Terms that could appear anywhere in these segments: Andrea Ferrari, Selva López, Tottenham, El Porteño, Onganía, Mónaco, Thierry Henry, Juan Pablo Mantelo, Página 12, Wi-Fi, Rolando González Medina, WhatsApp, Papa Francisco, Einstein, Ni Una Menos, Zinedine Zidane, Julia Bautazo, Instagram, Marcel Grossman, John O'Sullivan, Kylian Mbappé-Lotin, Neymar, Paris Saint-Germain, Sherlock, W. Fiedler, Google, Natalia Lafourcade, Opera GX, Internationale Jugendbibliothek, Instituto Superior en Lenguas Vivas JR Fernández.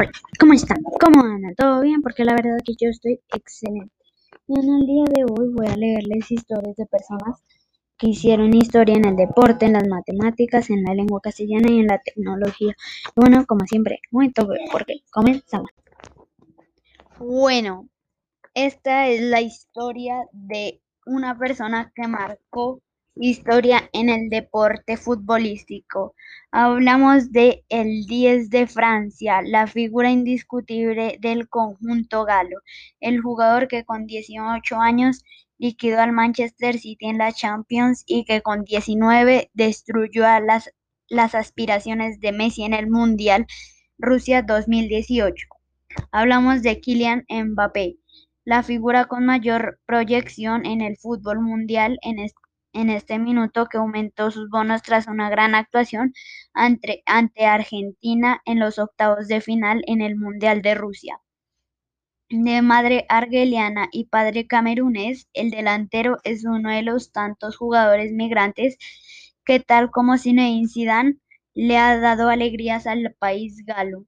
Hola, ¿cómo están? ¿Cómo andan? ¿Todo bien? Porque la verdad es que yo estoy excelente. Y en el día de hoy voy a leerles historias de personas que hicieron historia en el deporte, en las matemáticas, en la lengua castellana y en la tecnología. Bueno, como siempre, muy top, porque comenzamos. Bueno, esta es la historia de una persona que marcó historia en el deporte futbolístico. Hablamos de el 10 de Francia, la figura indiscutible del conjunto galo, el jugador que con 18 años liquidó al Manchester City en la Champions y que con 19 destruyó a las aspiraciones de Messi en el Mundial Rusia 2018. Hablamos de Kylian Mbappé, la figura con mayor proyección en el fútbol mundial en este minuto, que aumentó sus bonos tras una gran actuación ante Argentina en los octavos de final en el Mundial de Rusia. De madre argeliana y padre camerunés, el delantero es uno de los tantos jugadores migrantes que, tal como Zinedine Zidane, le ha dado alegrías al país galo.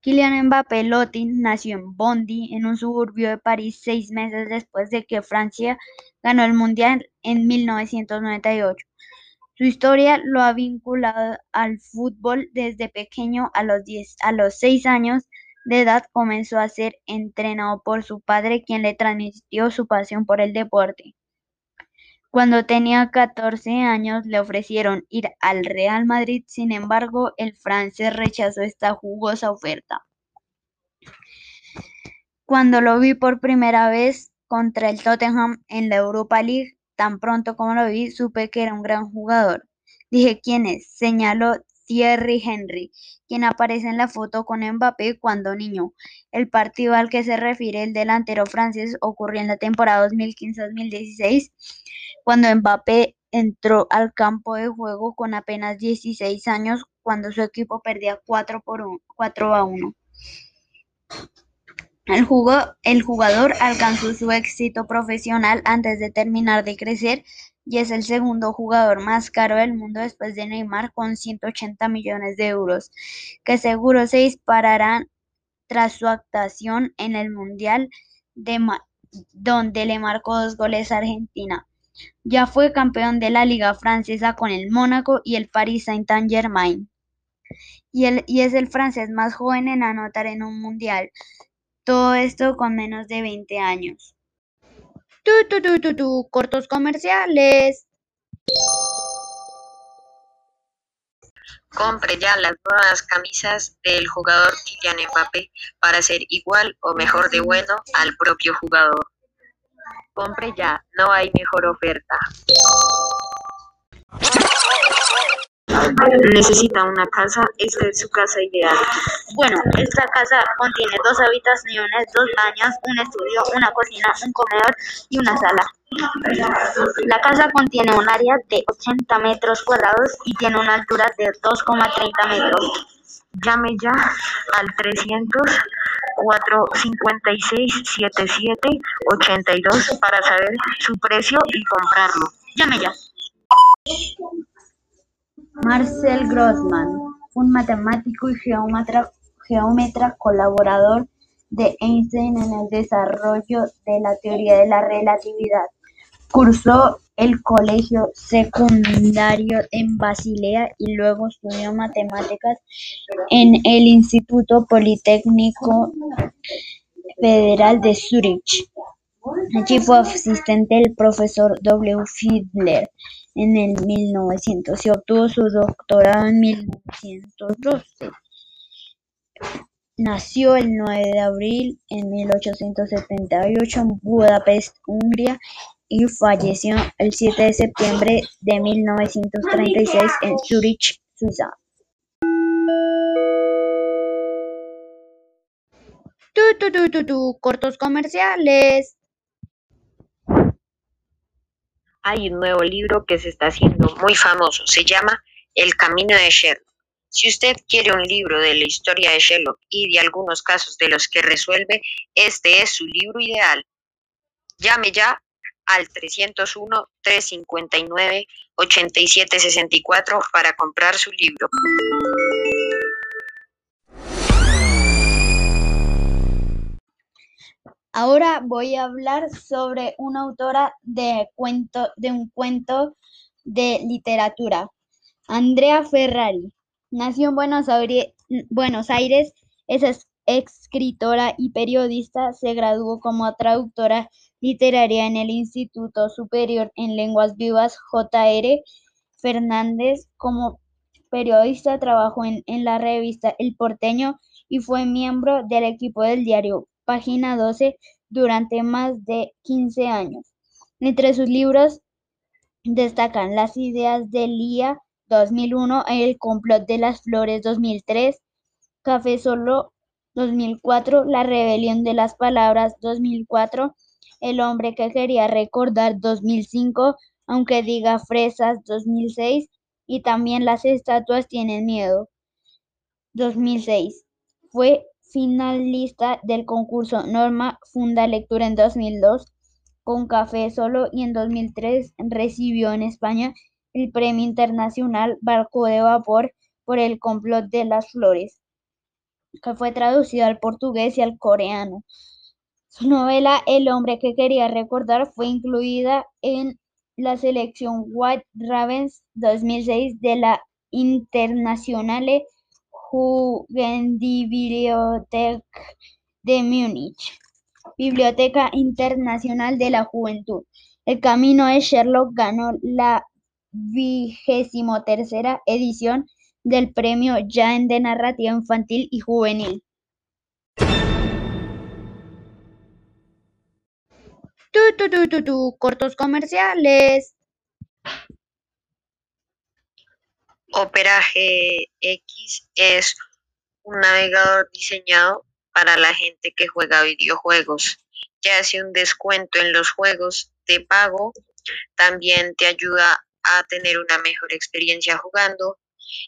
Kylian Mbappé-Lotin nació en Bondy, en un suburbio de París, 6 meses después de que Francia ganó el Mundial en 1998. Su historia lo ha vinculado al fútbol desde pequeño. A los 6 años de edad comenzó a ser entrenado por su padre, quien le transmitió su pasión por el deporte. Cuando tenía 14 años le ofrecieron ir al Real Madrid, sin embargo, el francés rechazó esta jugosa oferta. Cuando lo vi por primera vez contra el Tottenham en la Europa League, tan pronto como lo vi, supe que era un gran jugador. Dije, ¿quién es? Señaló Thierry Henry, quien aparece en la foto con Mbappé cuando niño. El partido al que se refiere el delantero francés ocurrió en la temporada 2015-2016, cuando Mbappé entró al campo de juego con apenas 16 años, cuando su equipo perdía 4-1. El jugador alcanzó su éxito profesional antes de terminar de crecer y es el segundo jugador más caro del mundo después de Neymar, con 180 millones de euros, que seguro se dispararán tras su actuación en el Mundial, donde le marcó 2 goles a Argentina. Ya fue campeón de la Liga Francesa con el Mónaco y el Paris Saint-Germain. Y es el francés más joven en anotar en un mundial. Todo esto con menos de 20 años. Cortos comerciales. Compre ya las nuevas camisas del jugador Kylian Mbappé para ser igual o mejor de bueno al propio jugador. Compre ya, no hay mejor oferta. ¿Necesita una casa? Esta es su casa ideal. Bueno, esta casa contiene 2 habitaciones, 2 baños, un estudio, una cocina, un comedor y una sala. La casa contiene un área de 80 metros cuadrados y tiene una altura de 2,30 metros. Llame ya al 300-456-7782 para saber su precio y comprarlo. Llame ya. Marcel Grossman, un matemático y geómetra colaborador de Einstein en el desarrollo de la teoría de la relatividad, cursó el colegio secundario en Basilea y luego estudió matemáticas en el Instituto Politécnico Federal de Zúrich. Allí fue asistente del profesor W. Fiedler en el 1900 y obtuvo su doctorado en 1912. Nació el 9 de abril en 1878 en Budapest, Hungría, y falleció el 7 de septiembre de 1936 en Zúrich, Suiza. Cortos comerciales. Hay un nuevo libro que se está haciendo muy famoso, se llama El Camino de Sherlock. Si usted quiere un libro de la historia de Sherlock y de algunos casos de los que resuelve, este es su libro ideal. Llame ya al 301-359-8764 para comprar su libro. Ahora voy a hablar sobre una autora de un cuento de literatura, Andrea Ferrari. Nació en Buenos Aires, es escritora y periodista, se graduó como traductora literaria en el Instituto Superior en Lenguas Vivas JR Fernández. Como periodista trabajó en la revista El Porteño y fue miembro del equipo del diario Página 12 durante más de 15 años. Entre sus libros destacan Las ideas de Lía 2001, El complot de las flores 2003, Café solo 2004, La rebelión de las palabras 2004, El hombre que quería recordar 2005, Aunque diga fresas 2006 y también Las estatuas tienen miedo 2006. Fue finalista del concurso Norma Funda Lectura en 2002 con Café Solo y en 2003 recibió en España el Premio Internacional Barco de Vapor por El complot de las flores, que fue traducido al portugués y al coreano. Su novela El hombre que quería recordar fue incluida en la selección White Ravens 2006 de la Internationale Jugendbibliothek de Múnich, Biblioteca Internacional de la Juventud. El camino de Sherlock ganó la 23ª edición del premio Jaén de Narrativa Infantil y Juvenil. Cortos comerciales. Opera GX es un navegador diseñado para la gente que juega videojuegos. Te hace un descuento en los juegos de pago. También te ayuda a tener una mejor experiencia jugando.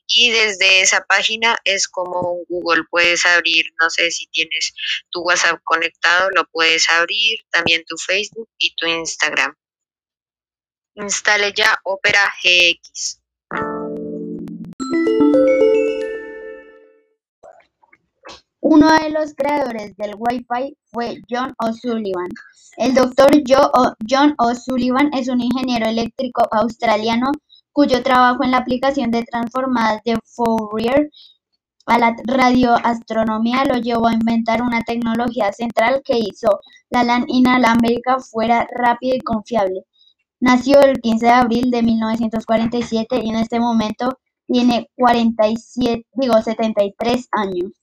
Y desde esa página es como un Google, puedes abrir, no sé, si tienes tu WhatsApp conectado, lo puedes abrir, también tu Facebook y tu Instagram. Instale ya Opera GX. Uno de los creadores del Wi-Fi fue John O'Sullivan. El doctor John O'Sullivan es un ingeniero eléctrico australiano cuyo trabajo en la aplicación de transformadas de Fourier a la radioastronomía lo llevó a inventar una tecnología central que hizo la LAN inalámbrica fuera rápida y confiable. Nació el 15 de abril de 1947 y en este momento tiene 73 años.